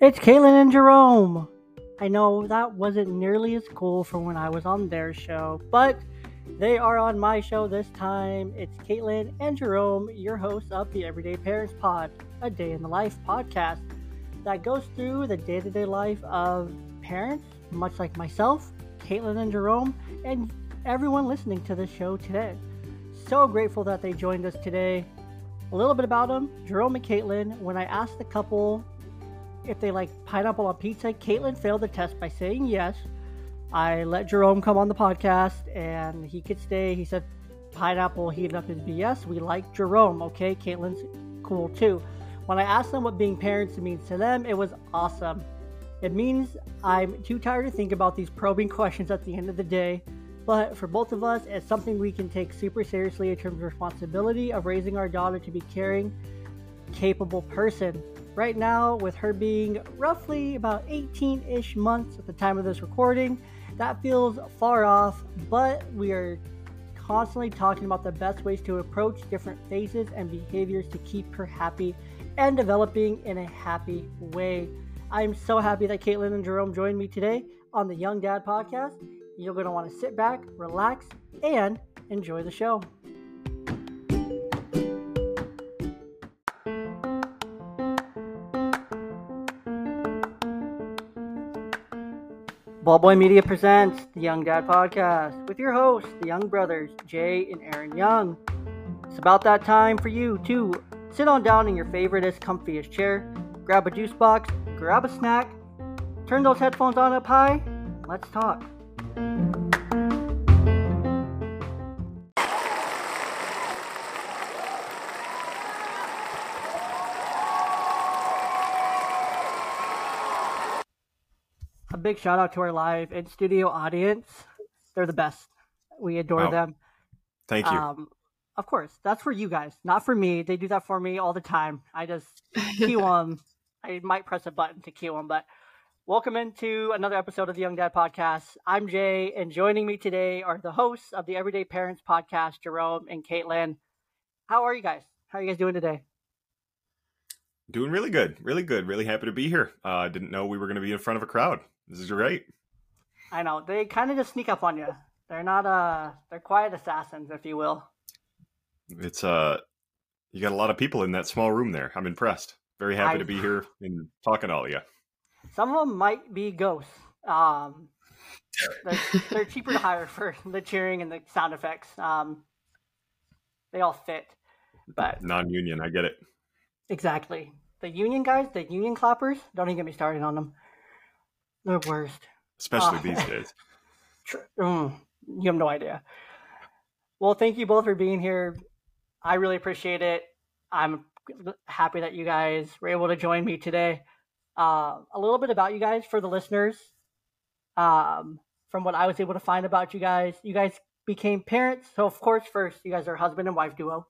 It's Caitlin and Jerome. I know that wasn't nearly as cool from when I was on their show, but they are on my show this time. It's Caitlin and Jerome, your hosts of the Everyday Parents Pod, a day in the life podcast that goes through the day-to-day life of parents, much like myself, Caitlin and Jerome, and everyone listening to this show today. So grateful that they joined us today. A little bit about them, Jerome and Caitlin. When I asked the couple if they like pineapple on pizza, Caitlin failed the test by saying yes. I let Jerome come on the podcast and he could stay. He said pineapple heated up his BS. We like Jerome. Okay, Caitlin's cool too. When I asked them what being parents means to them, it was awesome. It means I'm too tired to think about these probing questions at the end of the day. But for both of us, it's something we can take super seriously in terms of responsibility of raising our daughter to be caring, capable person. Right now, with her being roughly about 18-ish months at the time of this recording, that feels far off, but we are constantly talking about the best ways to approach different phases and behaviors to keep her happy and developing in a happy way. I'm so happy that Caitlin and Jerome joined me today on the Young Dad Podcast. You're going to want to sit back, relax, and enjoy the show. Ballboy Media presents the Young Dad Podcast with your hosts, the Young Brothers, Jay and Aaron Young. It's about that time for you to sit on down in your favoriteest, comfiest chair, grab a juice box, grab a snack, turn those headphones on up high, and let's talk. A big shout out to our live and studio audience. They're the best. We adore them. Thank you. Of course, that's for you guys, not for me. They do that for me all the time. I just cue them. I might press a button to cue them, but welcome into another episode of the Young Dad Podcast. I'm Jay, and joining me today are the hosts of the Everyday Parents Podcast, Jerome and Caitlin. How are you guys? How are you guys doing today? Doing really good. Really good. Really happy to be here. Didn't know we were going to be in front of a crowd. This is great. I know. They kind of just sneak up on you. They're not, they're quiet assassins, if you will. It's, you got a lot of people in that small room there. I'm impressed. Very happy to be here and talking to all of you. Some of them might be ghosts. They're cheaper to hire for the cheering and the sound effects. They all fit. But non-union, I get it. Exactly. The union guys, the union clappers, don't even get me started on them. The worst. Especially these days. You have no idea. Well, thank you both for being here. I really appreciate it. I'm happy that you guys were able to join me today. A little bit about you guys for the listeners. From what I was able to find about you guys became parents. So, of course, first, you guys are husband and wife duo.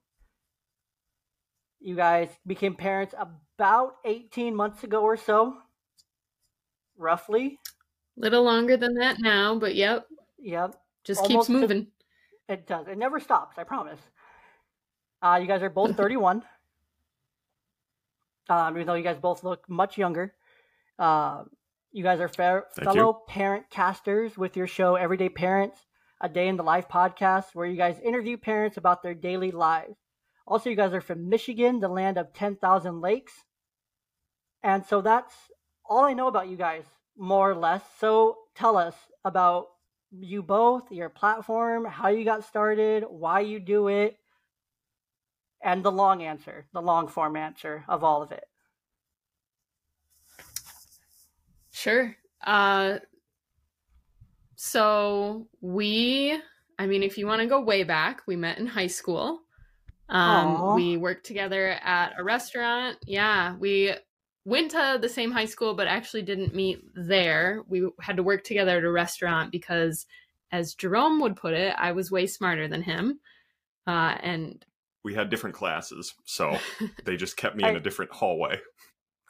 You guys became parents about 18 months ago or so. Roughly, little longer than that now, but yep. Just almost keeps moving. It does. It never stops. I promise. You guys are both 31. Even though you guys both look much younger, you guys are fellow parent casters with your show Everyday Parents, a Day in the Life podcast, where you guys interview parents about their daily lives. Also, you guys are from Michigan, the land of 10,000 lakes, and so that's all I know about you guys, more or less. So tell us about you both, your platform, how you got started, why you do it, and the long answer, the long form answer of all of it. Sure. So if you want to go way back, we met in high school. We worked together at a restaurant. Yeah, we went to the same high school, but actually didn't meet there. We had to work together at a restaurant because, as Jerome would put it, I was way smarter than him. And we had different classes, so they just kept me in a different hallway.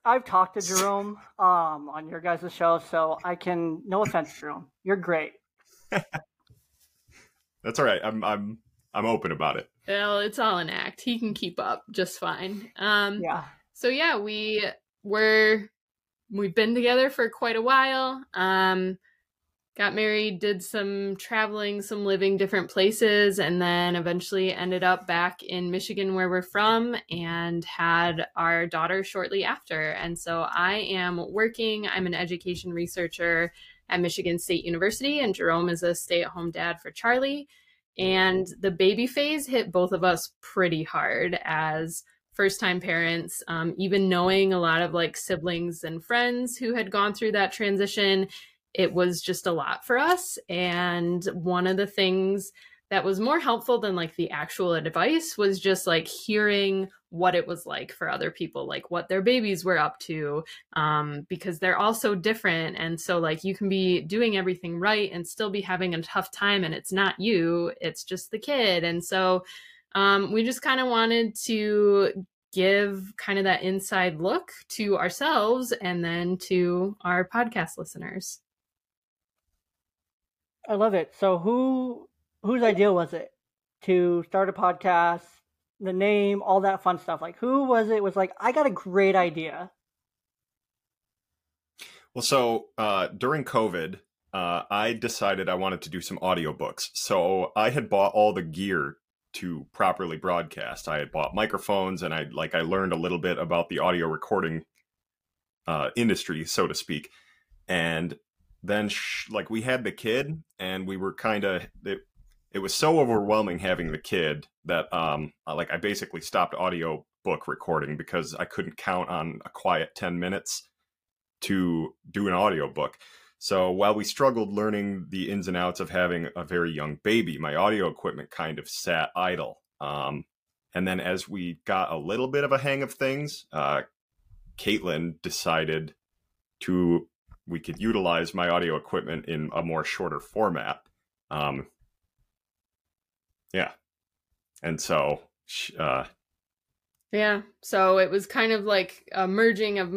I've talked to Jerome on your guys' show, so I can, no offense, Jerome, you're great. That's all right. I'm open about it. Well, it's all an act. He can keep up just fine. So yeah, we were We've been together for quite a while. Got married, did some traveling, some living different places, and then eventually ended up back in Michigan where we're from and had our daughter shortly after. And so I am working. I'm an education researcher at Michigan State University, and Jerome is a stay-at-home dad for Charlie. And the baby phase hit both of us pretty hard as first-time parents, even knowing a lot of like siblings and friends who had gone through that transition. It was just a lot for us. And one of the things that was more helpful than like the actual advice was just like hearing what it was like for other people, like what their babies were up to, because they're all so different. And so like you can be doing everything right and still be having a tough time, and it's not you, it's just the kid. And so we just kind of wanted to give kind of that inside look to ourselves and then to our podcast listeners. I love it. So whose idea was it to start a podcast, the name, all that fun stuff? Like, who was it was like, I got a great idea? Well, so during COVID, I decided I wanted to do some audiobooks. So I had bought all the gear to properly broadcast. I had bought microphones, and I learned a little bit about the audio recording industry, so to speak. And then we had the kid, and we were kind of, it was so overwhelming having the kid that I basically stopped audio book recording because I couldn't count on a quiet 10 minutes to do an audio book. So while we struggled learning the ins and outs of having a very young baby, my audio equipment kind of sat idle. And then as we got a little bit of a hang of things, Caitlin decided we could utilize my audio equipment in a more shorter format. And so, So it was kind of like a merging of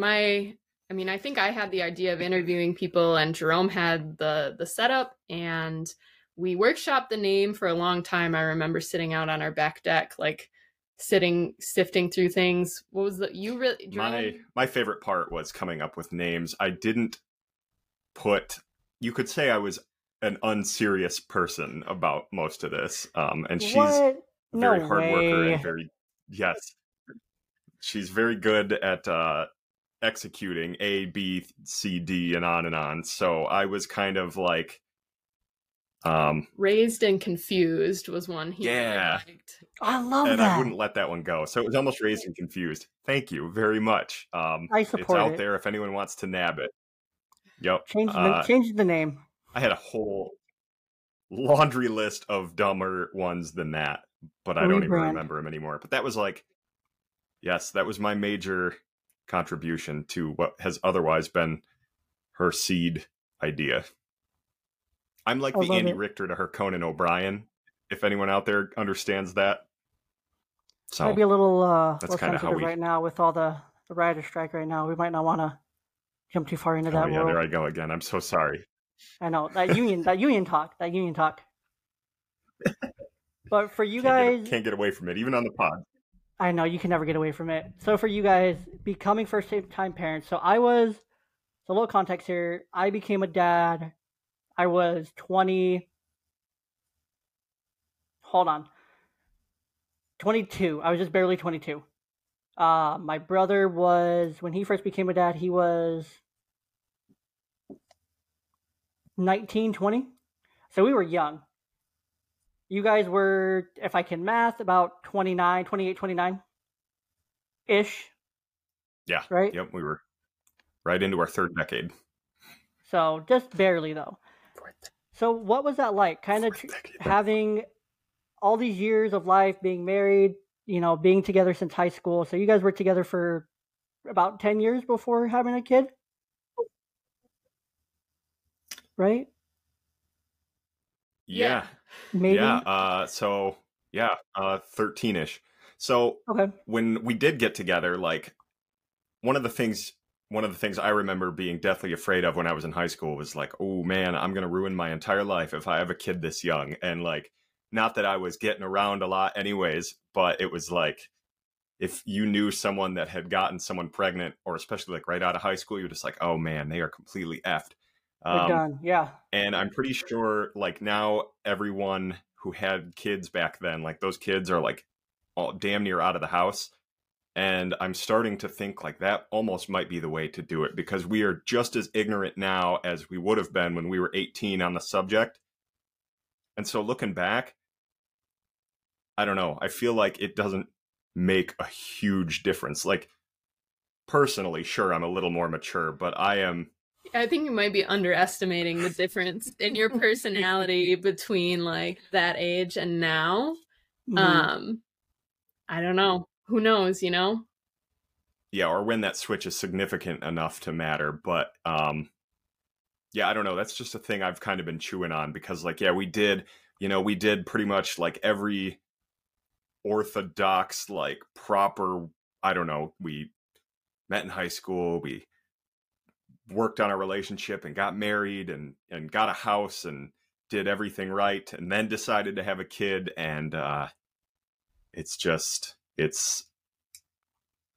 I think I had the idea of interviewing people, and Jerome had the setup, and we workshopped the name for a long time. I remember sitting out on our back deck, like sifting through things. What was Jerome? My favorite part was coming up with names. I didn't you could say I was an unserious person about most of this. And she's a very hard worker and she's very good at, executing A, B, C, D, and on and on. So I was kind of like Raised and Confused was one he liked. I love that. I wouldn't let that one go. So it was almost Raised and Confused. Thank you very much. I support it. It's out there if anyone wants to nab it. Yep. Change the name. I had a whole laundry list of dumber ones than that, but I don't even remember them anymore. But that was that was my major contribution to what has otherwise been her seed idea. I'm like the Andy Richter to her Conan O'Brien, if anyone out there understands that. So might be a little that's kind of how we right now with all the writer strike right now. We might not want to jump too far into that. Yeah, there I go again. I'm so sorry. I know that union talk. But for you guys, can't get away from it, even on the pod. I know, you can never get away from it. So for you guys, becoming first-time parents. So I was, a little context here, I became a dad. I was 22. I was just barely 22. My brother was, when he first became a dad, he was 19, 20. So we were young. You guys were, if I can math, about 29-ish. Yeah. Right? Yep. We were right into our third decade. So just barely, though. So what was that like? Kind of having all these years of life, being married, being together since high school. So you guys were together for about 10 years before having a kid? Right? Yeah. Maybe. Yeah. 13-ish. So when we did get together, one of the things I remember being deathly afraid of when I was in high school was like, oh man, I'm going to ruin my entire life if I have a kid this young. And not that I was getting around a lot anyways, but it was like, if you knew someone that had gotten someone pregnant, or especially like right out of high school, you're just like, oh man, they are completely effed. Yeah. And I'm pretty sure like now everyone who had kids back then, like those kids are like all damn near out of the house. And I'm starting to think like that almost might be the way to do it, because we are just as ignorant now as we would have been when we were 18 on the subject. And so looking back, I don't know. I feel like it doesn't make a huge difference. Like personally, sure, I'm a little more mature, but I think you might be underestimating the difference in your personality between like that age and now. Mm-hmm. I don't know. Who knows, you know? Yeah. Or when that switch is significant enough to matter. But yeah, I don't know. That's just a thing I've kind of been chewing on, because like, yeah, we did pretty much like every orthodox, like proper, I don't know. We met in high school. We worked on our relationship and got married and got a house and did everything right, and then decided to have a kid. And I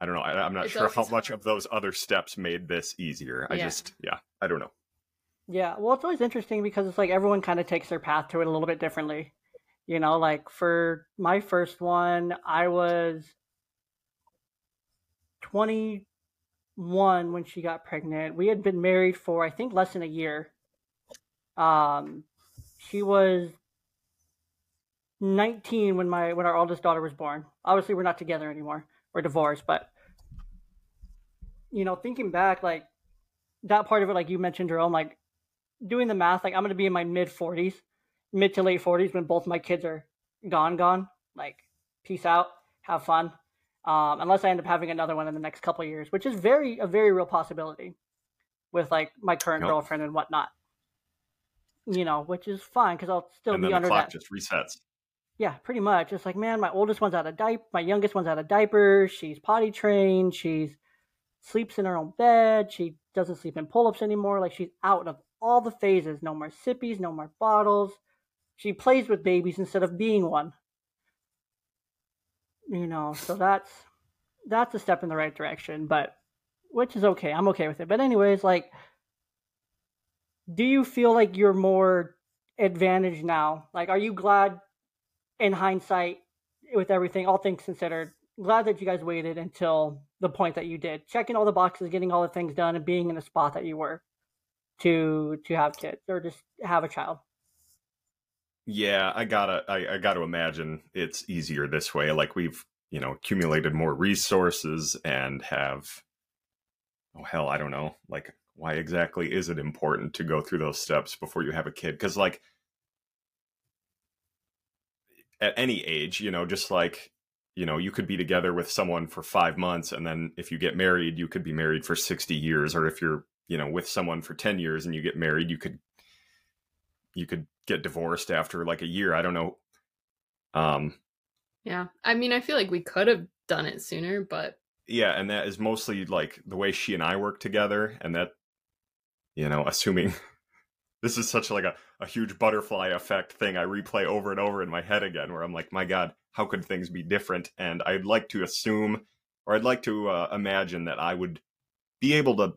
don't know. I'm not sure how much of those other steps made this easier. Yeah. I don't know. Yeah. Well, it's always interesting because it's like everyone kind of takes their path to it a little bit differently. You know, like for my first one, I was 21 when she got pregnant. We had been married for, I think, less than a year. She was 19 when our oldest daughter was born. Obviously, we're not together anymore. We're divorced, but you know, thinking back, like that part of it, like you mentioned, Jerome, like doing the math, like I'm going to be in my mid to late 40s when both my kids are gone. Like, peace out, have fun. Unless I end up having another one in the next couple of years, which is a very real possibility with like my current girlfriend and whatnot. You know, which is fine because I'll still be under that. And then the clock just resets. Yeah, pretty much. It's like, man, my oldest one's out of diaper. My youngest one's out of diapers. She's potty trained. She sleeps in her own bed. She doesn't sleep in pull-ups anymore. Like, she's out of all the phases. No more sippies. No more bottles. She plays with babies instead of being one. You know, so that's a step in the right direction, but which is okay. I'm okay with it. But anyways, like, do you feel like you're more advantaged now? Like, are you glad? In hindsight, with everything, all things considered, glad that you guys waited until the point that you did, checking all the boxes, getting all the things done, and being in the spot that you were to have kids or just have a child? Yeah, I gotta imagine it's easier this way. Like, we've, you know, accumulated more resources and have, oh hell, I don't know. Like, why exactly is it important to go through those steps before you have a kid? Because like, at any age, you know, just like, you know, you could be together with someone for 5 months, and then if you get married, you could be married for 60 years. Or if you're, you know, with someone for 10 years and you get married, you could get divorced after like a year. I don't know. Yeah. I mean, I feel like we could have done it sooner, but. Yeah. And that is mostly like the way she and I work together, and that, you know, assuming. This is such like a huge butterfly effect thing I replay over and over in my head again, where I'm like, my God, how could things be different? And I'd like to assume, or I'd like to imagine that I would be able to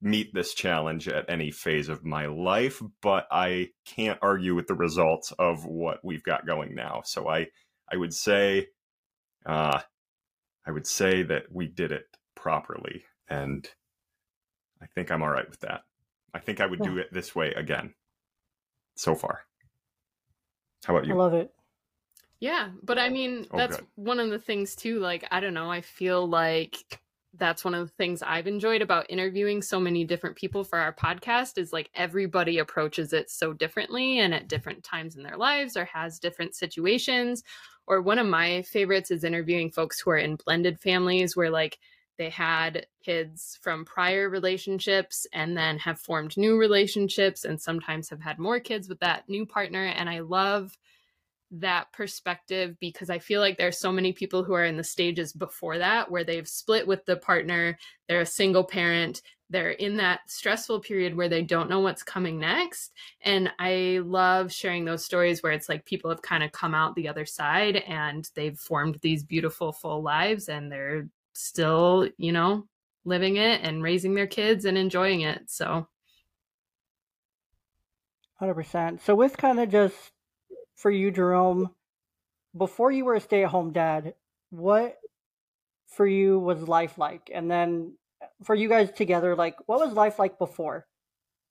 meet this challenge at any phase of my life, but I can't argue with the results of what we've got going now. So I would say that we did it properly, and I think I'm all right with that. I think I would do it this way again so far. How about you? I love it. Yeah. But I mean, that's one of the things too. Like, I don't know. I feel like that's one of the things I've enjoyed about interviewing so many different people for our podcast is like everybody approaches it so differently and at different times in their lives or has different situations. Or one of my favorites is interviewing folks who are in blended families where like, they had kids from prior relationships and then have formed new relationships and sometimes have had more kids with that new partner. And I love that perspective, because I feel like there's so many people who are in the stages before that, where they've split with the partner, they're a single parent, they're in that stressful period where they don't know what's coming next. And I love sharing those stories where it's like people have kind of come out the other side and they've formed these beautiful full lives, and they're still, you know, living it and raising their kids and enjoying it. So 100%. So with kind of just for you, Jerome, before you were a stay-at-home dad, what for you was life like? And then for you guys together, like, what was life like before?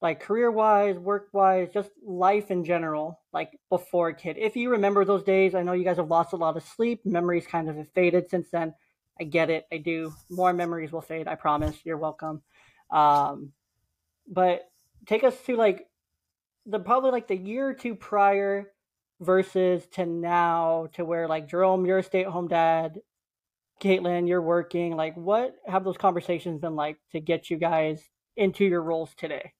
Like career-wise, work-wise, just life in general, like before kid. If you remember those days, I know you guys have lost a lot of sleep. Memories kind of have faded since then. I get it. I do. More memories will fade. I promise. You're welcome. But take us to like the probably like the year or two prior versus to now, to where like Jerome, you're a stay-at-home dad. Caitlin, you're working. Like, what have those conversations been like to get you guys into your roles today?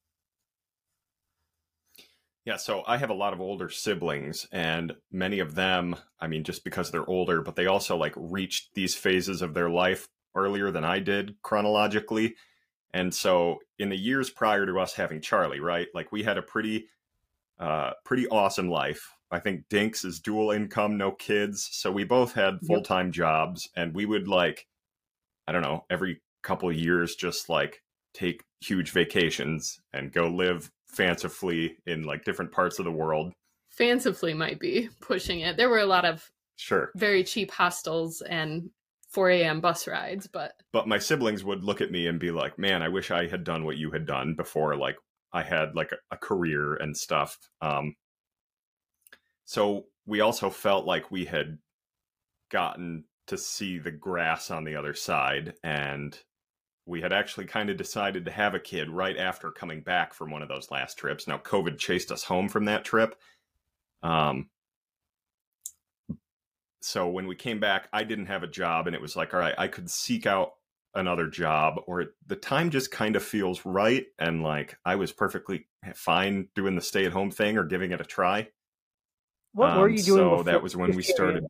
Yeah, so I have a lot of older siblings, and many of them, I mean, just because they're older, but they also like reached these phases of their life earlier than I did chronologically. And so in the years prior to us having Charlie, right, like we had a pretty awesome life. I think Dink's is dual income, no kids. So we both had full-time jobs, and we would like, I don't know, every couple of years, just like take huge vacations and go live fancifully in like different parts of the world. Fancifully might be pushing it. There were a lot of very cheap hostels and 4 a.m. bus rides, but my siblings would look at me and be like, man, I wish I had done what you had done before. Like I had like a career and stuff. So we also felt like we had gotten to see the grass on the other side, and we had actually kind of decided to have a kid right after coming back from one of those last trips. Now, COVID chased us home from that trip. So when we came back, I didn't have a job, and it was like, all right, I could seek out another job, or the time just kind of feels right. And like, I was perfectly fine doing the stay-at-home thing or giving it a try. What were you doing? So that was when we started.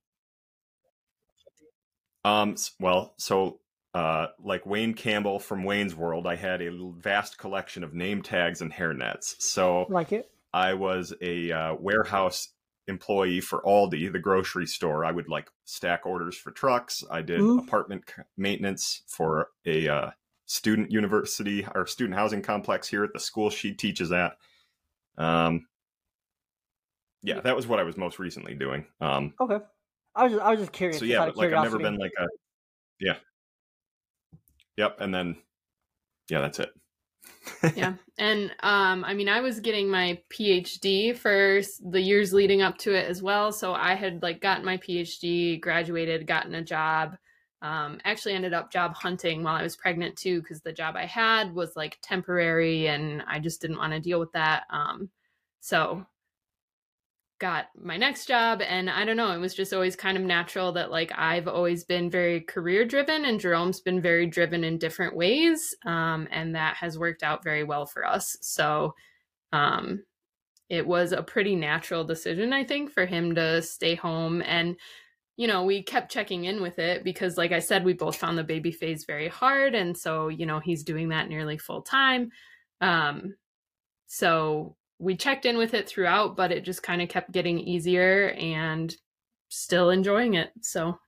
Like Wayne Campbell from Wayne's World, I had a vast collection of name tags and hairnets. So like it. I was a warehouse employee for Aldi, the grocery store. I would like stack orders for trucks. I did apartment maintenance for a student university or student housing complex here at the school she teaches at. Yeah, that was what I was most recently doing. Okay. I was just curious. So yeah, but like I've never been like a, yeah. Yep. And then, yeah, that's it. Yeah. And, I mean, I was getting my PhD for the years leading up to it as well. So I had like gotten my PhD, graduated, gotten a job, actually ended up job hunting while I was pregnant too, because the job I had was like temporary and I just didn't want to deal with that. So got my next job, and I don't know, it was just always kind of natural that like I've always been very career driven and Jerome's been very driven in different ways, and that has worked out very well for us. So it was a pretty natural decision, I think, for him to stay home. And you know, we kept checking in with it because like I said, we both found the baby phase very hard, and so you know, he's doing that nearly full time. So we checked in with it throughout, but it just kind of kept getting easier and still enjoying it. So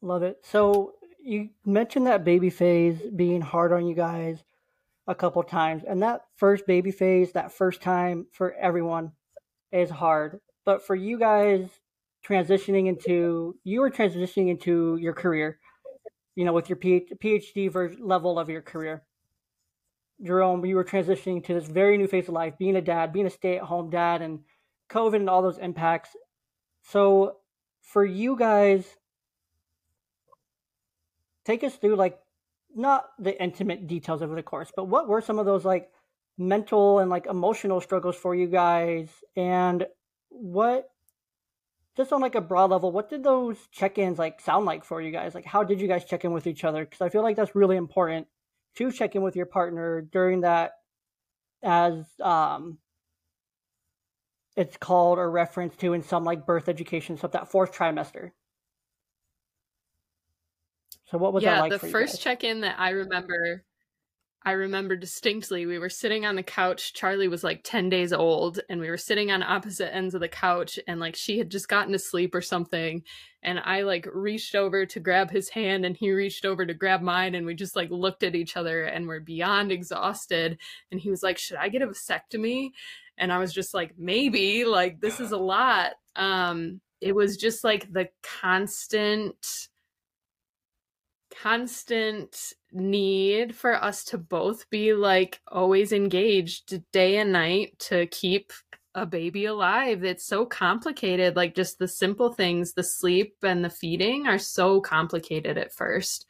love it. So you mentioned that baby phase being hard on you guys a couple times, and that first baby phase, that first time for everyone is hard, but for you guys transitioning into your career, you know, with your PhD level of your career, Jerome, you were transitioning to this very new phase of life, being a dad, being a stay-at-home dad, and COVID and all those impacts. So for you guys, take us through, like, not the intimate details of the course, but what were some of those, like, mental and, like, emotional struggles for you guys? And what, just on, like, a broad level, what did those check-ins, like, sound like for you guys? Like, how did you guys check in with each other? Because I feel like that's really important to check in with your partner during that, as it's called or referenced to in some like birth education stuff, that fourth trimester. So what was that like? Yeah, the first check-in that I remember distinctly, we were sitting on the couch. Charlie was like 10 days old and we were sitting on opposite ends of the couch, and like she had just gotten to sleep or something. And I like reached over to grab his hand and he reached over to grab mine, and we just like looked at each other and we're beyond exhausted. And he was like, should I get a vasectomy? And I was just like, maybe, like this is a lot. It was just like the constant need for us to both be like always engaged day and night to keep a baby alive. It's so complicated. Like just the simple things, the sleep and the feeding are so complicated at first.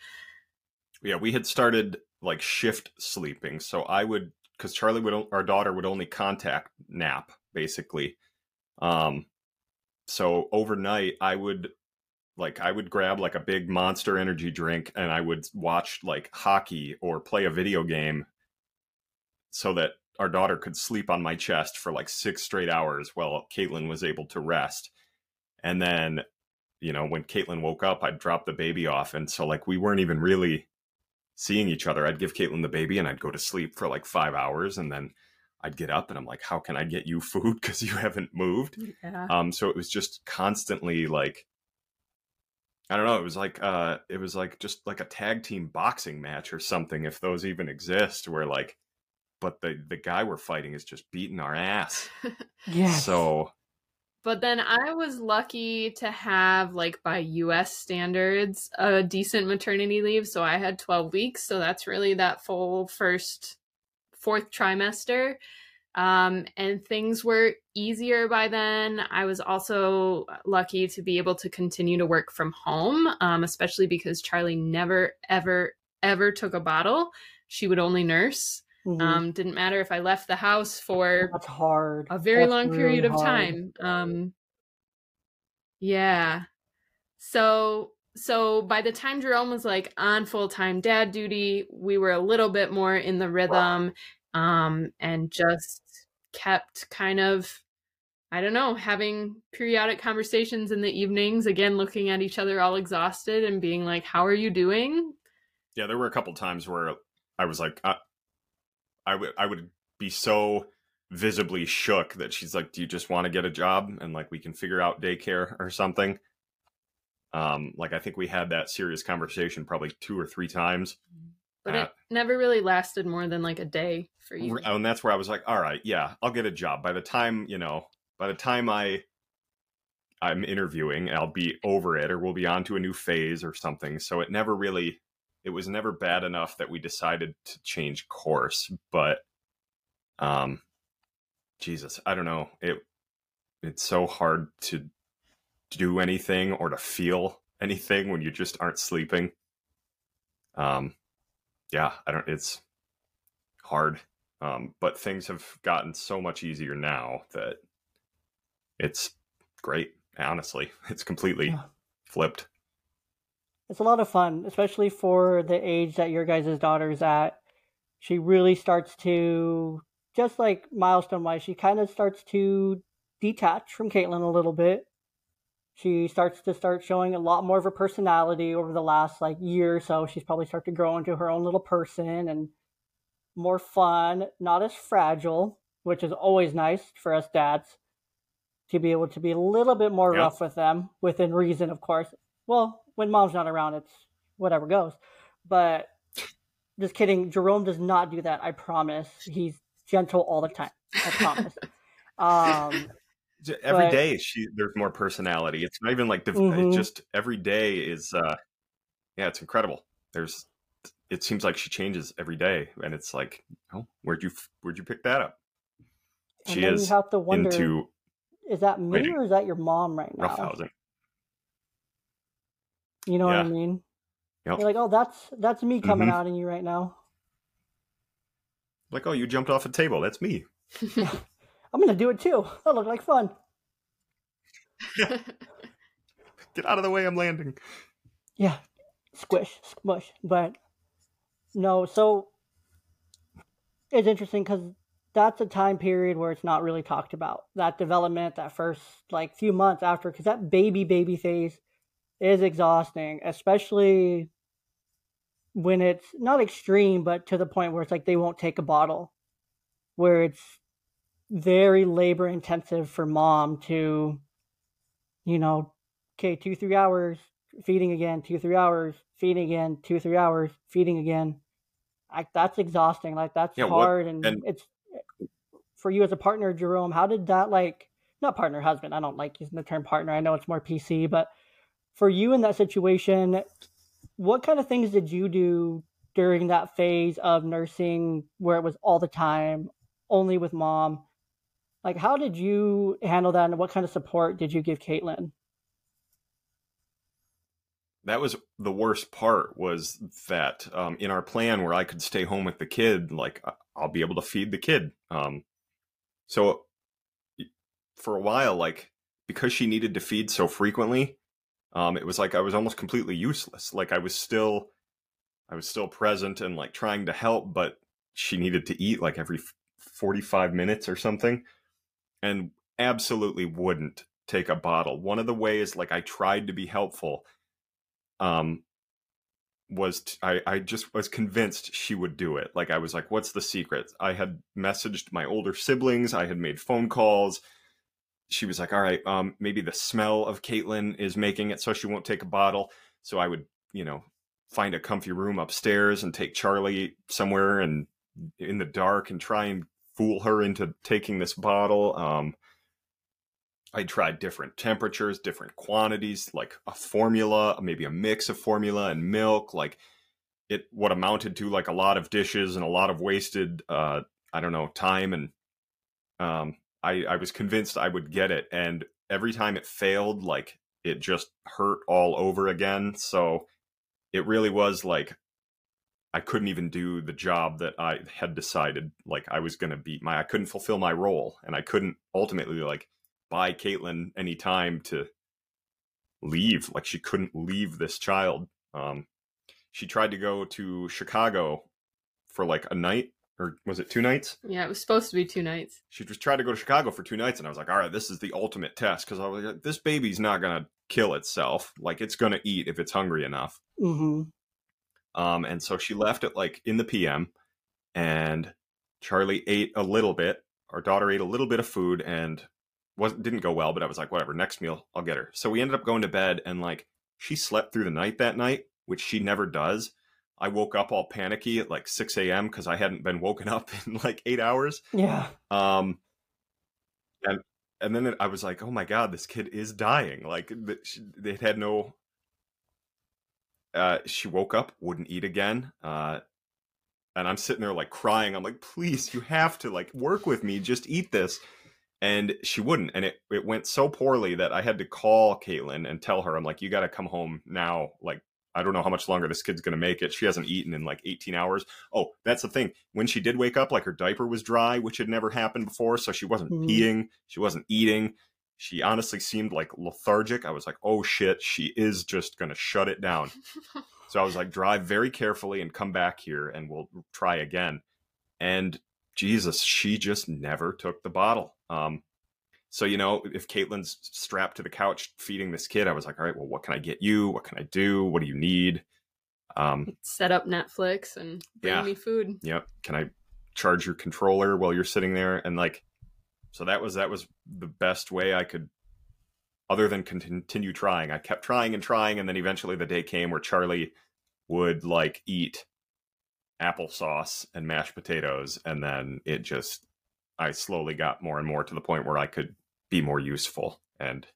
Yeah, we had started like shift sleeping. So I would, because Charlie would, our daughter would only contact nap basically. So overnight I would grab like a big Monster energy drink and I would watch like hockey or play a video game so that our daughter could sleep on my chest for like 6 straight hours while Caitlin was able to rest. And then, you know, when Caitlin woke up, I'd drop the baby off. And so like, we weren't even really seeing each other. I'd give Caitlin the baby and I'd go to sleep for like 5 hours. And then I'd get up and I'm like, how can I get you food? Cause you haven't moved. Yeah. So it was just constantly like, I don't know. It was like just like a tag team boxing match or something, if those even exist. Where like, but the guy we're fighting is just beating our ass. Yeah. So. But then I was lucky to have, like, by U.S. standards, a decent maternity leave. So I had 12 weeks. So that's really that full fourth trimester. And things were easier by then. I was also lucky to be able to continue to work from home, especially because Charlie never, ever, ever took a bottle. She would only nurse. Mm-hmm. Didn't matter if I left the house for a very long period of time. Yeah. So by the time Jerome was like on full-time dad duty, we were a little bit more in the rhythm. And just kept kind of, I don't know, having periodic conversations in the evenings, again, looking at each other all exhausted and being like, how are you doing? Yeah, there were a couple times where I was like, I would be so visibly shook that she's like, do you just want to get a job? And like, we can figure out daycare or something. Like, I think we had that serious conversation probably 2 or 3 times. Mm-hmm. But it never really lasted more than like a day for you. And that's where I was like, all right, yeah, I'll get a job. By the time I'm interviewing, I'll be over it, or we'll be on to a new phase or something. So it was never bad enough that we decided to change course. But, Jesus, I don't know. It's so hard to do anything or to feel anything when you just aren't sleeping. Yeah, it's hard, but things have gotten so much easier now that it's great. Honestly, it's completely flipped. It's a lot of fun, especially for the age that your guys' daughter's at. She really starts to, just like milestone-wise, she kind of starts to detach from Caitlin a little bit. She starts showing a lot more of her personality over the last like year or so. She's probably started to grow into her own little person and more fun, not as fragile, which is always nice for us dads to be able to be a little bit more rough with them, within reason, of course. Well, when mom's not around, it's whatever goes. But just kidding. Jerome does not do that. I promise. He's gentle all the time. I promise. Every day there's more personality. It's not even like mm-hmm. It's just every day is it's incredible. It seems like she changes every day, and it's like, oh, where'd you pick that up? And she is, you have to wonder, is that me or is that your mom right now? Roughhousing. You know what I mean? Yep. You're like, oh, that's me coming out in you right now. Like, oh, you jumped off a table. That's me. I'm going to do it too. That looked like fun. Get out of the way. I'm landing. Yeah. Squish, smush. But no, so it's interesting because that's a time period where it's not really talked about. That development, that first like few months after, because that baby phase is exhausting, especially when it's not extreme, but to the point where it's like they won't take a bottle, where it's very labor intensive for mom to, you know, okay, 2-3 hours, feeding again, 2-3 hours, feeding again, 2-3 hours, feeding again. Like that's exhausting. Like that's hard. And it's for you as a partner, Jerome, how did that not partner, husband, I don't like using the term partner. I know it's more PC, but for you in that situation, what kind of things did you do during that phase of nursing where it was all the time, only with mom? Like, how did you handle that? And what kind of support did you give Caitlin? That was the worst part, was that in our plan where I could stay home with the kid, like I'll be able to feed the kid. So for a while, like because she needed to feed so frequently, it was like I was almost completely useless. Like I was still present and like trying to help, but she needed to eat like every 45 minutes or something, and absolutely wouldn't take a bottle. One of the ways like I tried to be helpful I just was convinced she would do it. Like I was like, what's the secret? I had messaged my older siblings. I had made phone calls. She was like, all right, maybe the smell of Caitlin is making it so she won't take a bottle. So I would, find a comfy room upstairs and take Charlie somewhere and in the dark and try and fool her into taking this bottle. I tried different temperatures, different quantities, like a formula, maybe a mix of formula and milk, like what amounted to like a lot of dishes and a lot of wasted, time. And I was convinced I would get it. And every time it failed, like it just hurt all over again. So it really was like, I couldn't even do the job that I had decided, like I was going to be I couldn't fulfill my role, and I couldn't ultimately like buy Caitlin any time to leave. Like she couldn't leave this child. She tried to go to Chicago for like a night, or was it 2 nights? Yeah, it was supposed to be 2 nights. She just tried to go to Chicago for 2 nights, and I was like, all right, this is the ultimate test, because I was like, this baby's not going to kill itself. Like it's going to eat if it's hungry enough. Mm-hmm. And so she left at like in the PM, and Charlie ate a little bit. Our daughter ate a little bit of food, and didn't go well, but I was like, whatever, next meal, I'll get her. So we ended up going to bed, and like she slept through the night that night, which she never does. I woke up all panicky at like 6 a.m. because I hadn't been woken up in like 8 hours. Yeah. And then I was like, oh my God, this kid is dying. Like they had no... she woke up, wouldn't eat again. And I'm sitting there like crying. I'm like, please, you have to like work with me. Just eat this. And she wouldn't. And it went so poorly that I had to call Caitlin and tell her, I'm like, you got to come home now. Like, I don't know how much longer this kid's going to make it. She hasn't eaten in like 18 hours. Oh, that's the thing. When she did wake up, like her diaper was dry, which had never happened before. So she wasn't peeing. She wasn't eating. She honestly seemed like lethargic. I was like, oh shit, she is just going to shut it down. So I was like, drive very carefully and come back here and we'll try again. And Jesus, she just never took the bottle. So, if Caitlin's strapped to the couch feeding this kid, I was like, all right, well, what can I get you? What can I do? What do you need? Set up Netflix and bring me food. Yep. Can I charge your controller while you're sitting there? And like, so that was the best way I could, other than continue trying. I kept trying. And then eventually the day came where Charlie would like eat applesauce and mashed potatoes. And then I slowly got more and more to the point where I could be more useful, and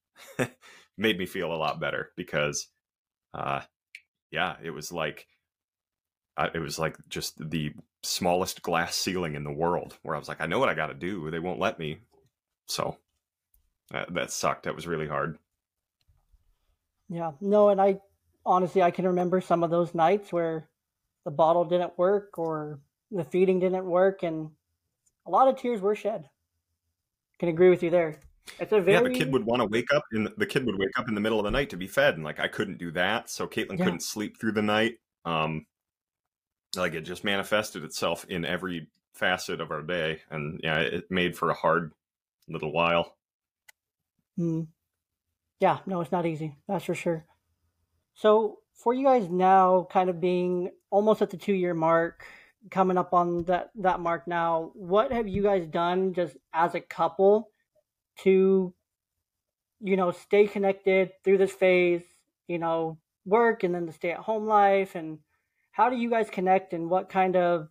made me feel a lot better because, it was like just the smallest glass ceiling in the world, where I was like, I know what I got to do. They won't let me. So that sucked. That was really hard. Yeah, no. And I can remember some of those nights where the bottle didn't work or the feeding didn't work. And a lot of tears were shed. Can agree with you there. It's a very... Yeah, the kid would wake up in the middle of the night to be fed, and like I couldn't do that, so Caitlin couldn't sleep through the night. Like it just manifested itself in every facet of our day. And yeah, it made for a hard little while. Mm. Yeah, no, it's not easy. That's for sure. So for you guys now, kind of being almost at the 2-year mark, coming up on that mark now, what have you guys done just as a couple to, you know, stay connected through this phase, you know, work and then the stay-at-home life? And how do you guys connect, and what kind of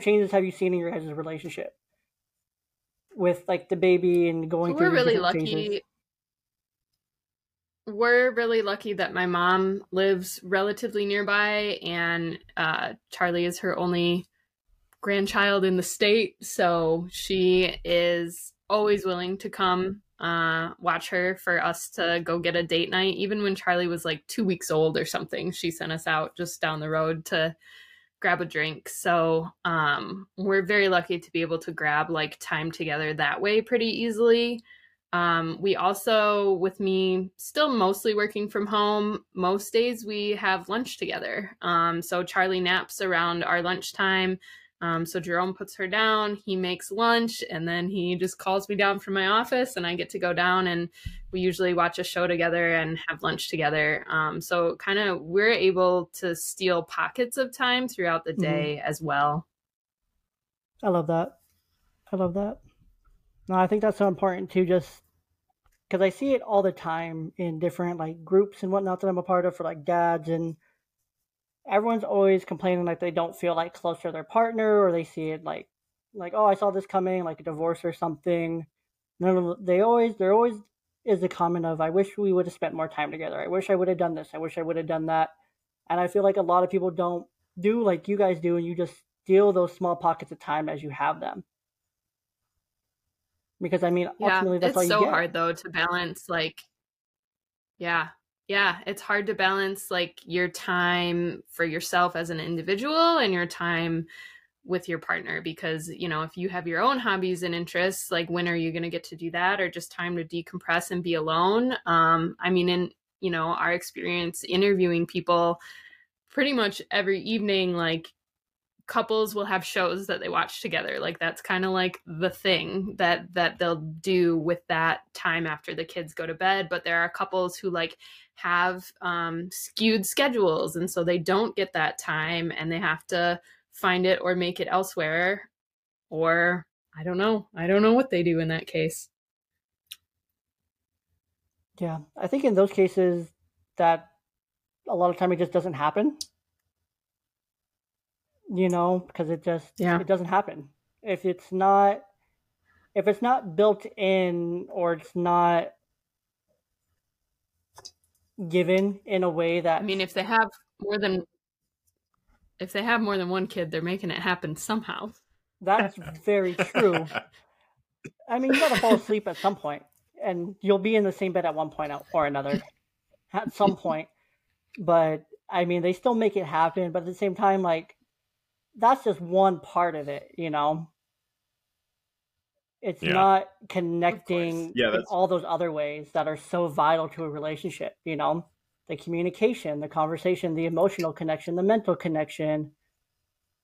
changes have you seen in your guys' relationship with like the baby and going through? We're really lucky that my mom lives relatively nearby, and Charlie is her only grandchild in the state. So she is always willing to come watch her for us to go get a date night. Even when Charlie was like 2 weeks old or something, she sent us out just down the road to grab a drink. So we're very lucky to be able to grab like time together that way pretty easily. We also, with me still mostly working from home, most days we have lunch together. So Charlie naps around our lunchtime. So Jerome puts her down, he makes lunch, and then he just calls me down from my office, and I get to go down, and we usually watch a show together and have lunch together. So kind of we're able to steal pockets of time throughout the day as well. I love that. No, I think that's so important too, just because I see it all the time in different like groups and whatnot that I'm a part of for like dads, and everyone's always complaining like they don't feel like close to their partner, or they see it like, oh, I saw this coming, like a divorce or something. No, there always is the comment of, I wish we would have spent more time together. I wish I would have done this. I wish I would have done that. And I feel like a lot of people don't do like you guys do, and you just steal those small pockets of time as you have them. Because I mean, ultimately, that's all you get. It's so hard though to balance, like, it's hard to balance like your time for yourself as an individual and your time with your partner, because, you know, if you have your own hobbies and interests, like when are you going to get to do that, or just time to decompress and be alone? I mean, in, you know, our experience interviewing people, pretty much every evening, like, couples will have shows that they watch together. Like that's kind of like the thing that they'll do with that time after the kids go to bed. But there are couples who like have skewed schedules, and so they don't get that time, and they have to find it or make it elsewhere, or I don't know what they do in that case. Yeah, I think in those cases that a lot of time it just doesn't happen. You know, because it just, it doesn't happen. If it's not built in, or it's not given in a way that, I mean, if they have more than one kid, they're making it happen somehow. That's very true. I mean, you gotta fall asleep at some point, and you'll be in the same bed at one point or another at some point. But I mean, they still make it happen. But at the same time, like, that's just one part of it, you know? It's not connecting in all those other ways that are so vital to a relationship, you know? The communication, the conversation, the emotional connection, the mental connection,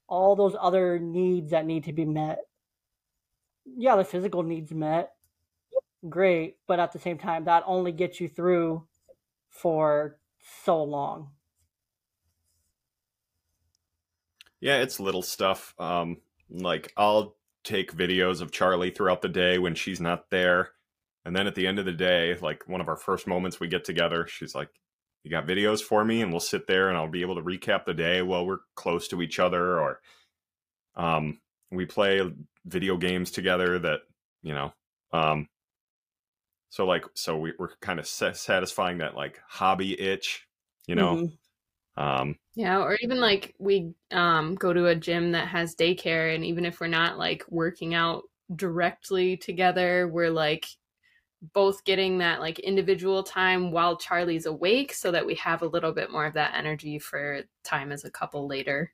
all those other needs that need to be met. Yeah, the physical needs met. Great. But at the same time, that only gets you through for so long. Yeah, it's little stuff. Like I'll take videos of Charlie throughout the day when she's not there. And then at the end of the day, like one of our first moments we get together, she's like, you got videos for me? And we'll sit there and I'll be able to recap the day while we're close to each other. Or we play video games together that, you know. So we're kind of satisfying that like hobby itch, you know. Mm-hmm. Or even like we go to a gym that has daycare, and even if we're not like working out directly together, we're like both getting that like individual time while Charlie's awake, so that we have a little bit more of that energy for time as a couple later.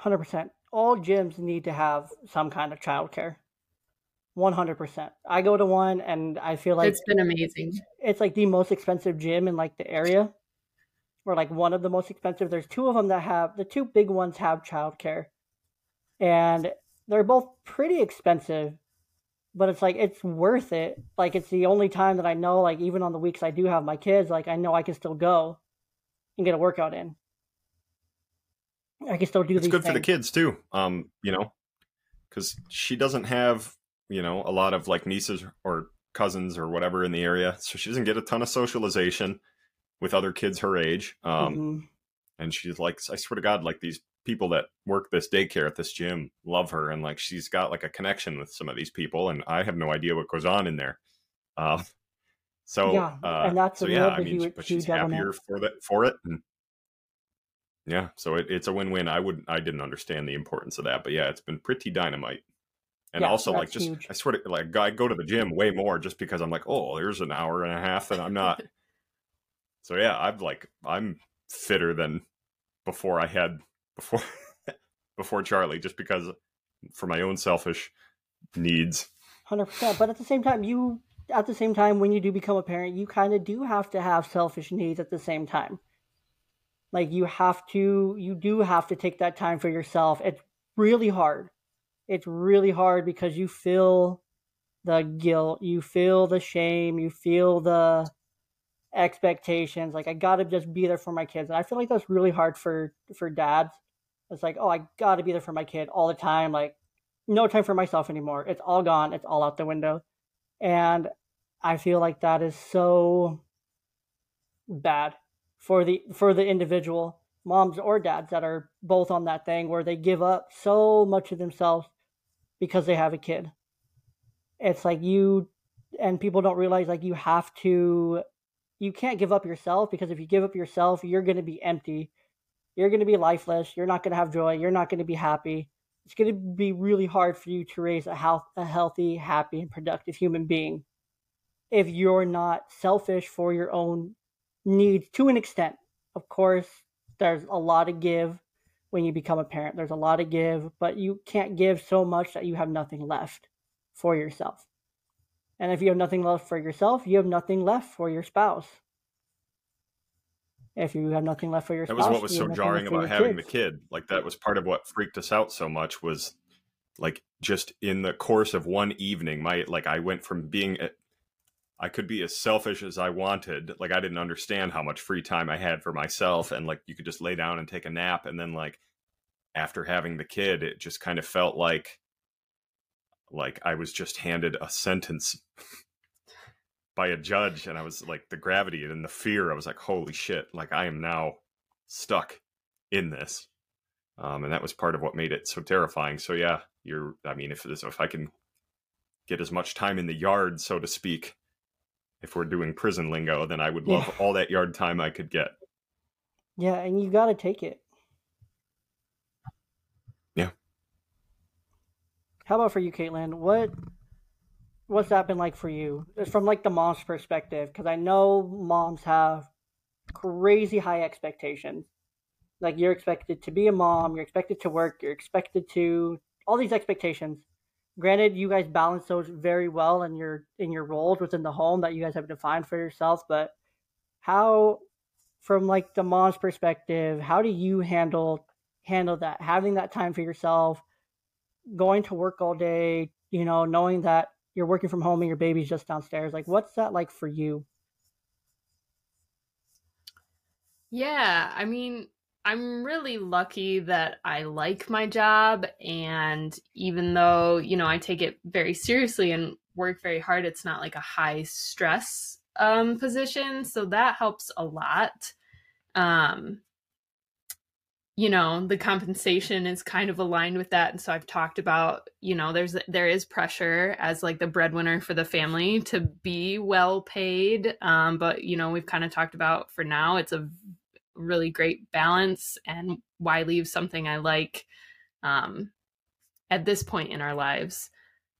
100%. All gyms need to have some kind of childcare. 100%. I go to one, and I feel like it's been amazing. It's like the most expensive gym in like the area. or like one of the most expensive. There's two of them that have, the two big ones have childcare, and they're both pretty expensive, but it's like, it's worth it. Like, it's the only time that I know, like, even on the weeks I do have my kids, like, I know I can still go and get a workout in. I can still do these things. It's good for the kids too. You know, cause she doesn't have, you know, a lot of like nieces or cousins or whatever in the area. So she doesn't get a ton of socialization with other kids her age. And she's like, I swear to God, like these people that work this daycare at this gym love her. And like, she's got like a connection with some of these people, and I have no idea what goes on in there. But she's happier for it. And yeah. So it's a win-win. I didn't understand the importance of that, but yeah, it's been pretty dynamite. And yeah, also like, just, huge. I swear to like, I go to the gym way more just because I'm like, oh, there's an hour and a half that I'm not. So yeah, I'm fitter than before Charlie, just because for my own selfish needs. 100%. But at the same time, when you do become a parent, you kind of do have to have selfish needs at the same time. Like you do have to take that time for yourself. It's really hard. It's really hard because you feel the guilt, you feel the shame, you feel the expectations. Like, I gotta just be there for my kids. And I feel like that's really hard for dads. It's like, oh, I gotta be there for my kid all the time. Like, no time for myself anymore. It's all gone. It's all out the window. And I feel like that is so bad for the individual, moms or dads, that are both on that thing where they give up so much of themselves because they have a kid. It's like people don't realize, like, you can't give up yourself, because if you give up yourself, you're going to be empty. You're going to be lifeless. You're not going to have joy. You're not going to be happy. It's going to be really hard for you to raise a healthy, happy, and productive human being if you're not selfish for your own needs to an extent. Of course, there's a lot to give when you become a parent. There's a lot to give, but you can't give so much that you have nothing left for yourself. And if you have nothing left for yourself, you have nothing left for your spouse. If you have nothing left for your spouse, that was what was so jarring about having the kid. Like, that was part of what freaked us out so much, was like, just in the course of one evening, I went from I could be as selfish as I wanted. Like, I didn't understand how much free time I had for myself. And like, you could just lay down and take a nap. And then like, after having the kid, it just kind of felt like I was just handed a sentence by a judge. And I was like, the gravity and the fear, I was like, holy shit, like, I am now stuck in this. And that was part of what made it so terrifying. So yeah, if I can get as much time in the yard, so to speak, if we're doing prison lingo, then I would love all that yard time I could get. Yeah. And you got to take it. How about for you, Caitlin? What's that been like for you? It's from like the mom's perspective, because I know moms have crazy high expectations. Like, you're expected to be a mom, you're expected to work, you're expected to all these expectations. Granted, you guys balance those very well in your roles within the home that you guys have defined for yourself. But how, from like the mom's perspective, how do you handle that? Having that time for yourself, going to work all day, you know, knowing that you're working from home and your baby's just downstairs. Like, what's that like for you? Yeah, I mean, I'm really lucky that I like my job. And even though, you know, I take it very seriously and work very hard, it's not like a high stress position. So that helps a lot. You know, the compensation is kind of aligned with that. And so I've talked about, you know, there is pressure as like the breadwinner for the family to be well paid. But, you know, we've kind of talked about, for now, it's a really great balance, and why leave something I like at this point in our lives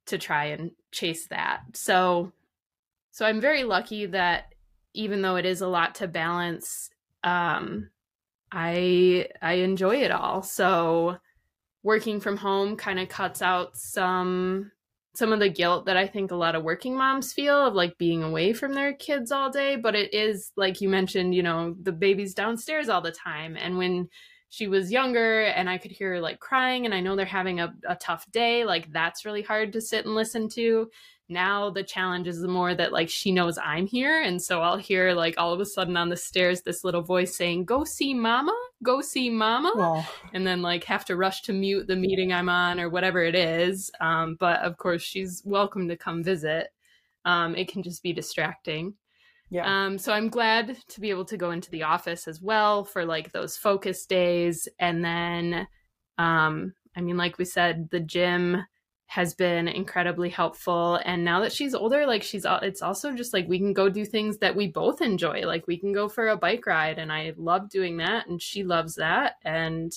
to try and chase that. So I'm very lucky that, even though it is a lot to balance, I enjoy it all. So working from home kind of cuts out some some of the guilt that I think a lot of working moms feel of like being away from their kids all day. But it is, like you mentioned, you know, the baby's downstairs all the time. And when she was younger and I could hear her like crying and I know they're having a tough day, like that's really hard to sit and listen to. Now the challenge is the more that like she knows I'm here. And so I'll hear like all of a sudden on the stairs, this little voice saying, go see mama, go see mama. Aww. And then like have to rush to mute the meeting I'm on or whatever it is. But of course, she's welcome to come visit. It can just be distracting. Yeah. So I'm glad to be able to go into the office as well for like those focus days. And then, I mean, like we said, the gym has been incredibly helpful. And now that she's older, like it's also just like we can go do things that we both enjoy. Like we can go for a bike ride and I love doing that and she loves that. And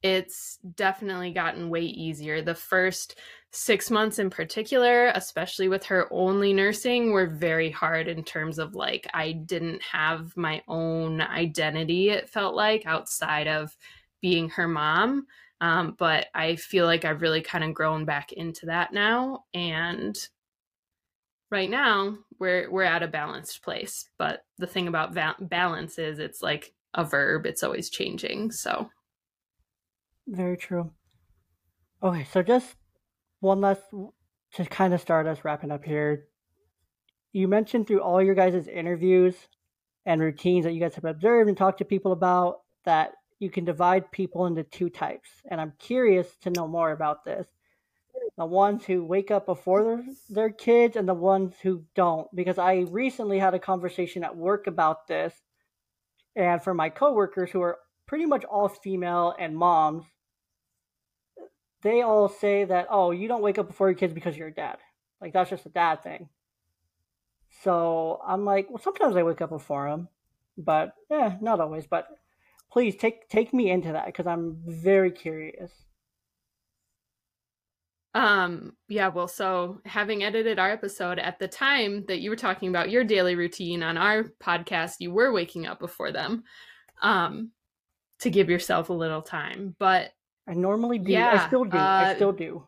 it's definitely gotten way easier. The first 6 months in particular, especially with her only nursing, were very hard in terms of like I didn't have my own identity, it felt like, outside of being her mom. But I feel like I've really kind of grown back into that now. And right now we're at a balanced place. But the thing about balance is it's like a verb. It's always changing. So. Very true. Okay. So just one last, to kind of start us wrapping up here. You mentioned through all your guys' interviews and routines that you guys have observed and talked to people about that you can divide people into two types, and I'm curious to know more about this. The ones who wake up before their kids and the ones who don't, because I recently had a conversation at work about this, and for my coworkers who are pretty much all female and moms, they all say that, oh, you don't wake up before your kids because you're a dad. Like, that's just a dad thing. So I'm like, well, sometimes I wake up before them, but yeah, not always, but please take me into that because I'm very curious. Yeah, well, so having edited our episode at the time that you were talking about your daily routine on our podcast, you were waking up before them to give yourself a little time. But I normally do. Yeah, I still do.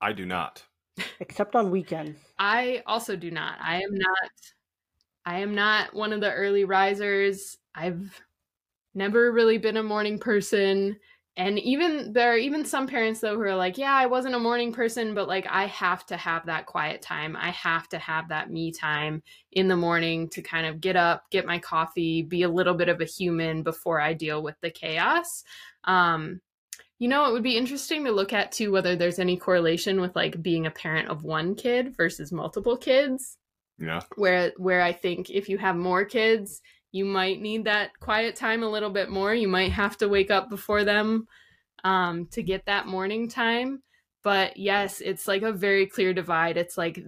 I do not. Except on weekends. I also do not. I am not one of the early risers. I've never really been a morning person. And even there are even some parents, though, who are like, yeah, I wasn't a morning person, but like I have to have that quiet time. I have to have that me time in the morning to kind of get up, get my coffee, be a little bit of a human before I deal with the chaos. You know, it would be interesting to look at, too, whether there's any correlation with like being a parent of one kid versus multiple kids. Yeah. Where I think if you have more kids, you might need that quiet time a little bit more. You might have to wake up before them to get that morning time. But yes, it's like a very clear divide. It's like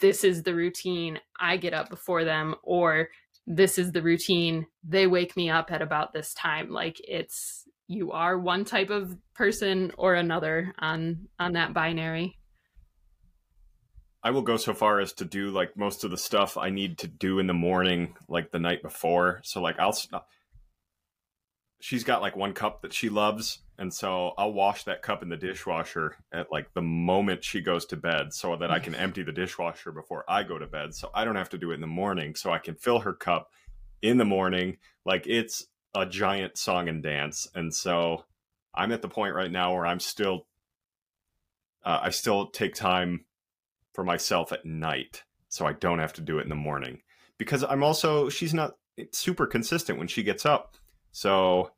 this is the routine. I get up before them, or this is the routine. They wake me up at about this time. Like it's, you are one type of person or another on that binary. I will go so far as to do like most of the stuff I need to do in the morning, like the night before. So like she's got like one cup that she loves. And so I'll wash that cup in the dishwasher at like the moment she goes to bed so that I can empty the dishwasher before I go to bed. So I don't have to do it in the morning. So I can fill her cup in the morning. Like it's a giant song and dance. And so I'm at the point right now where I'm still, I still take time for myself at night, so I don't have to do it in the morning, because I'm also, she's not super consistent when she gets up. So,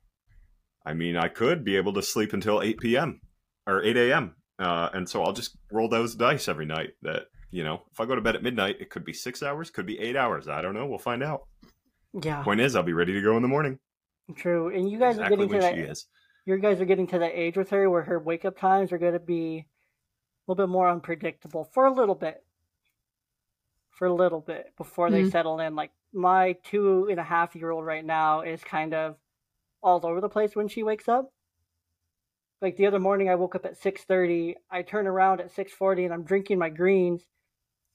I mean, I could be able to sleep until 8 p.m. or 8 a.m. And so I'll just roll those dice every night that, you know, if I go to bed at midnight, it could be 6 hours, could be 8 hours. I don't know. We'll find out. Yeah. Point is, I'll be ready to go in the morning. True. And you guys exactly are getting to that. You guys are getting to that age with her where her wake up times are going to be a little bit more unpredictable for a little bit before they settle in. Like my 2.5-year-old right now is kind of all over the place when she wakes up. Like the other morning I woke up at 6:30. I turn around at 6:40 and I'm drinking my greens,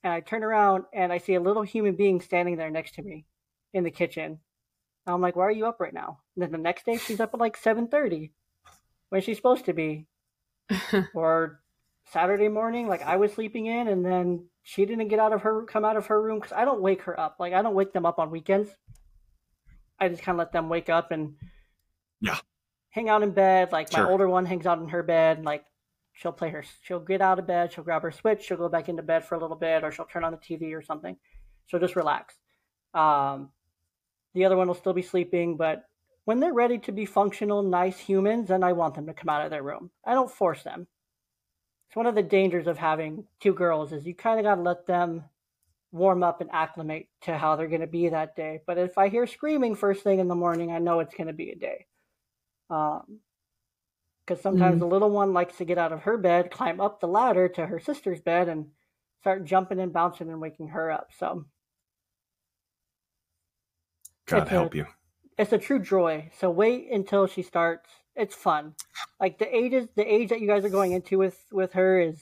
and I turn around and I see a little human being standing there next to me in the kitchen. And I'm like, why are you up right now? And then the next day she's up at like 7:30. when she's supposed to be. Or Saturday morning, like I was sleeping in, and then she didn't come out of her room because I don't wake her up. Like I don't wake them up on weekends. I just kind of let them wake up and hang out in bed. Like my older one hangs out in her bed. Like she'll get out of bed. She'll grab her Switch. She'll go back into bed for a little bit, or she'll turn on the TV or something. She'll just relax. The other one will still be sleeping, but when they're ready to be functional, nice humans, then I want them to come out of their room. I don't force them. It's one of the dangers of having two girls is you kind of got to let them warm up and acclimate to how they're going to be that day. But if I hear screaming first thing in the morning, I know it's going to be a day. Because sometimes the little one likes to get out of her bed, climb up the ladder to her sister's bed, and start jumping and bouncing and waking her up. So God help you. It's a true joy. So wait until she starts. It's fun. Like the age that you guys are going into with her is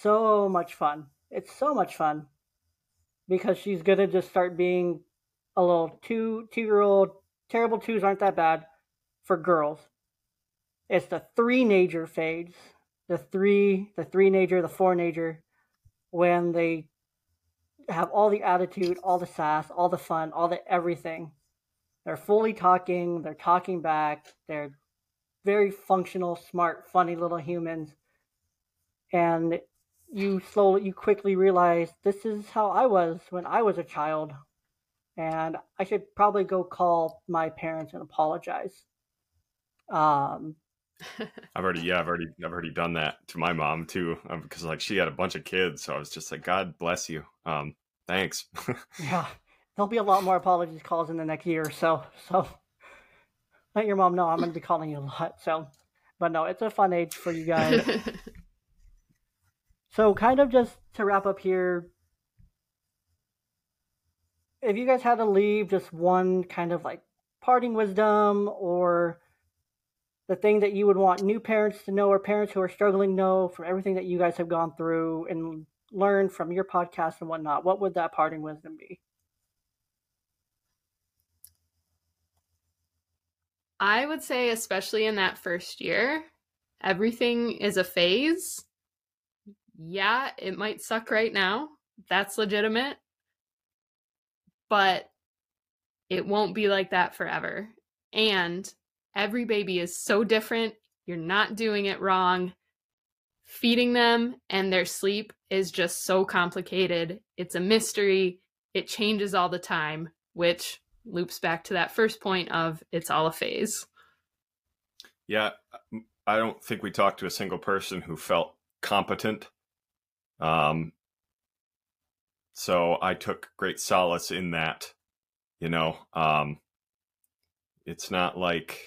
so much fun. It's so much fun because she's going to just start being a little two-year-old. Terrible twos aren't that bad for girls. It's the three-nager phase, the three-nager, the four-nager, when they have all the attitude, all the sass, all the fun, all the everything. They're fully talking. They're talking back. They're very functional, smart, funny little humans. And you quickly realize this is how I was when I was a child. And I should probably go call my parents and apologize. I've already done that to my mom too, because like she had a bunch of kids. So I was just like, God bless you. Thanks. Yeah. There'll be a lot more apologies calls in the next year or so. So let your mom know I'm going to be calling you a lot. So, but no, it's a fun age for you guys. So kind of just to wrap up here, if you guys had to leave just one kind of like parting wisdom or the thing that you would want new parents to know or parents who are struggling know from everything that you guys have gone through and learned from your podcast and whatnot, what would that parting wisdom be? I would say, especially in that first year, everything is a phase. Yeah, it might suck right now. That's legitimate. But it won't be like that forever. And every baby is so different. You're not doing it wrong. Feeding them and their sleep is just so complicated. It's a mystery. It changes all the time, which loops back to that first point of it's all a phase. Yeah, I don't think we talked to a single person who felt competent. So I took great solace in that, it's not like,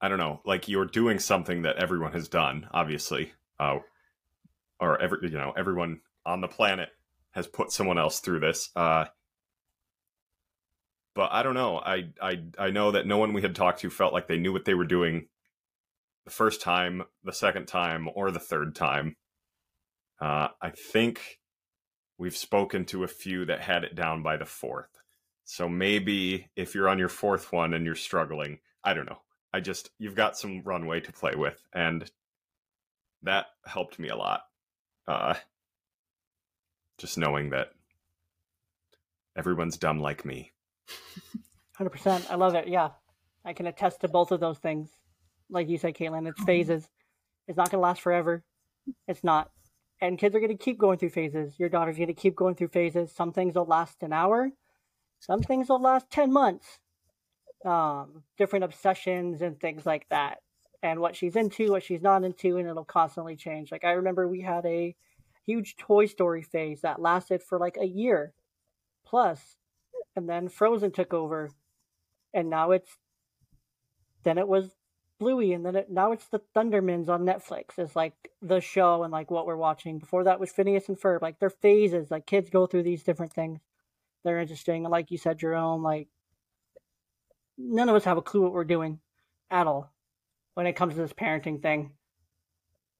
I don't know, like you're doing something that everyone has done, obviously, or everyone on the planet has put someone else through this, but I don't know. I know that no one we had talked to felt like they knew what they were doing the first time, the second time, or the third time. I think we've spoken to a few that had it down by the fourth. So maybe if you're on your fourth one and you're struggling, I don't know. You've got some runway to play with. And that helped me a lot. Just knowing that everyone's dumb like me. 100%. I love it. Yeah. I can attest to both of those things. Like you said, Caitlin, it's phases. It's not going to last forever. It's not. And kids are going to keep going through phases. Your daughter's going to keep going through phases. Some things will last an hour. Some things will last 10 months. Different obsessions and things like that. And what she's into, what she's not into, and it'll constantly change. Like I remember we had a huge Toy Story phase that lasted for like a year plus. And then Frozen took over, and then it was Bluey, and then now it's the Thundermans on Netflix. It's like the show and like what we're watching. Before that was Phineas and Ferb. Like their phases, like kids go through these different things. They're interesting. And like you said, Jerome, like none of us have a clue what we're doing at all when it comes to this parenting thing.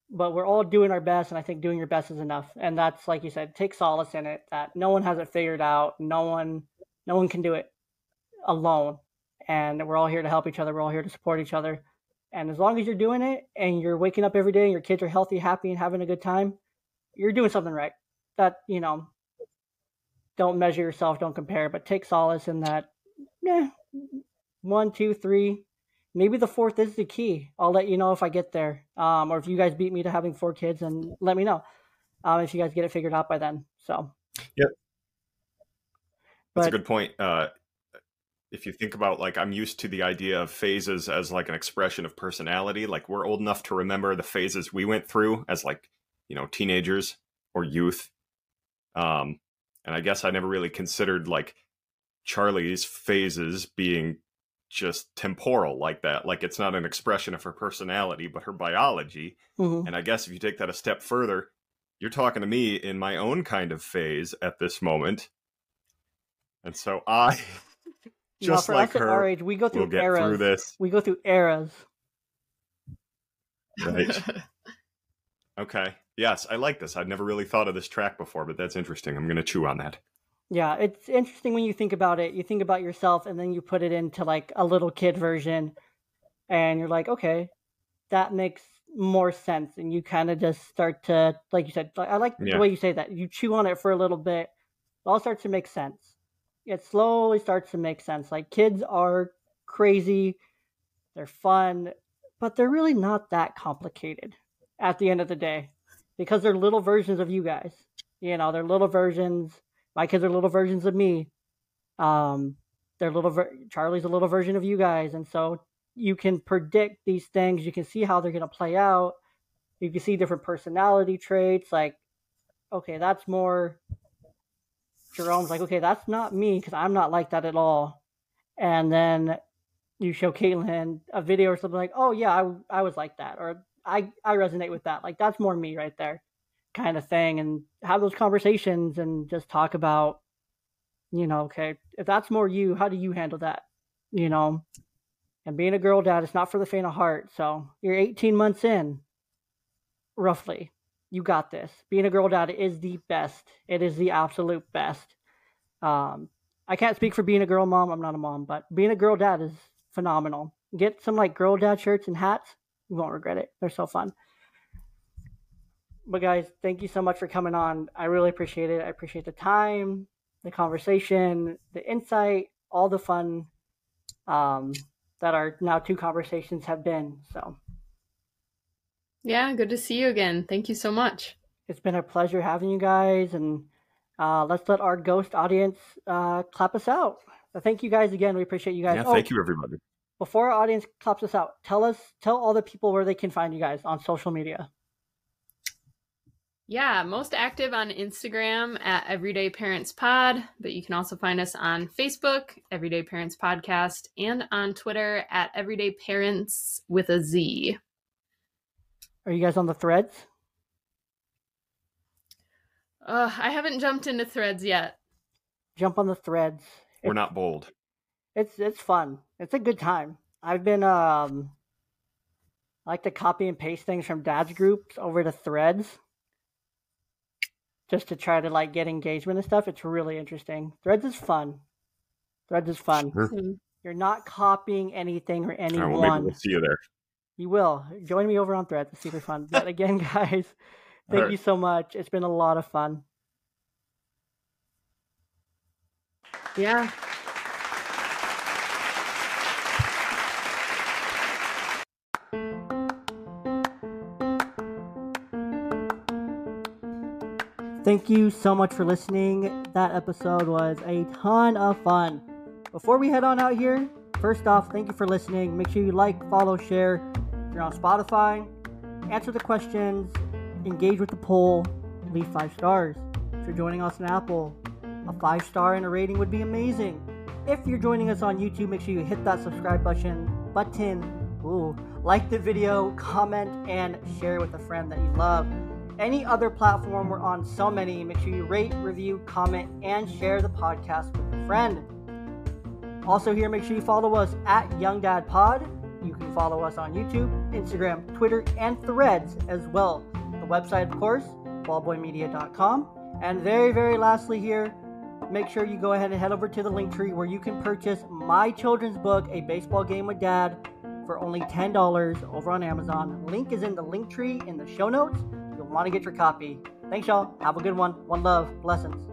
But we're all doing our best, and I think doing your best is enough. And that's, like you said, take solace in it that no one has it figured out. No one can do it alone. and we're all here to help each other. We're all here to support each other. And as long as you're doing it and you're waking up every day and your kids are healthy, happy, and having a good time, you're doing something right. That, you know, don't measure yourself, don't compare, but take solace in that. 1, 2, 3, maybe the fourth is the key. I'll let you know if I get there. Or if you guys beat me to having 4 kids, and let me know if you guys get it figured out by then. So, yep. That's a good point. If you think about, like, I'm used to the idea of phases as like an expression of personality. Like, we're old enough to remember the phases we went through as, like, you know, teenagers or youth. And I guess I never really considered, like, Charlie's phases being just temporal like that. Like, it's not an expression of her personality, but her biology. Mm-hmm. And I guess if you take that a step further, you're talking to me in my own kind of phase at this moment. And so I... Just no, like her, our age, we go through eras. We go through eras. Right. Okay. Yes, I like this. I've never really thought of this track before, but that's interesting. I'm going to chew on that. Yeah, it's interesting when you think about it. You think about yourself, and then you put it into, like, a little kid version, and you're like, okay, that makes more sense. And you kind of just start to, like you said, I like the way you say that. You chew on it for a little bit. It all starts to make sense. It slowly starts to make sense. Like, kids are crazy, they're fun, but they're really not that complicated at the end of the day, because they're little versions of you guys. You know, they're little versions. My kids are little versions of me. Charlie's a little version of you guys. And so you can predict these things. You can see how they're going to play out. You can see different personality traits. Like, okay, that's more... Jerome's like, okay, that's not me, because I'm not like that at all. And then you show Caitlin a video or something like, oh, yeah, I was like that. Or I resonate with that. Like, that's more me right there, kind of thing. And have those conversations and just talk about, you know, okay, if that's more you, how do you handle that? You know, and being a girl dad, it's not for the faint of heart. So you're 18 months in, roughly. You got this. Being a girl dad is the best. It is the absolute best. I can't speak for being a girl mom. I'm not a mom, but being a girl dad is phenomenal. Get some, like, girl dad shirts and hats. You won't regret it. They're so fun. But guys, thank you so much for coming on. I really appreciate it. I appreciate the time, the conversation, the insight, all the fun that our now 2 conversations have been. So. Yeah, good to see you again. Thank you so much. It's been a pleasure having you guys, and let's let our ghost audience clap us out. So thank you guys again. We appreciate you guys. Yeah, thank you, everybody. Before our audience claps us out, tell all the people where they can find you guys on social media. Yeah, most active on Instagram at Everyday Parents Pod, but you can also find us on Facebook, Everyday Parents Podcast, and on Twitter at Everyday Parents with a Z. Are you guys on the threads? I haven't jumped into threads yet. Jump on the threads. We're not bold. It's fun. It's a good time. I've been, I like to copy and paste things from dad's groups over to threads just to try to, like, get engagement and stuff. It's really interesting. Threads is fun. Threads is fun. Sure. You're not copying anything or anyone. All right, well, maybe we'll see you there. You will. Join me over on Threads. It's super fun. But again, guys, thank you so much. It's been a lot of fun. Yeah. Thank you so much for listening. That episode was a ton of fun. Before we head on out here, first off, thank you for listening. Make sure you like, follow, share. If you're on Spotify, answer the questions, engage with the poll, leave 5 stars. If you're joining us on Apple, a 5-star and a rating would be amazing. If you're joining us on YouTube, make sure you hit that subscribe button. Like the video, comment, and share with a friend that you love. Any other platform, we're on so many. Make sure you rate, review, comment, and share the podcast with a friend. Also here, make sure you follow us at Young Dad Pod. You can follow us on YouTube, Instagram, Twitter, and Threads as well. The website, of course, ballboymedia.com. And very, very lastly here, make sure you go ahead and head over to the Linktree where you can purchase my children's book, A Baseball Game with Dad, for only $10 over on Amazon. Link is in the Linktree in the show notes. You'll want to get your copy. Thanks, y'all. Have a good one. One love. Blessings.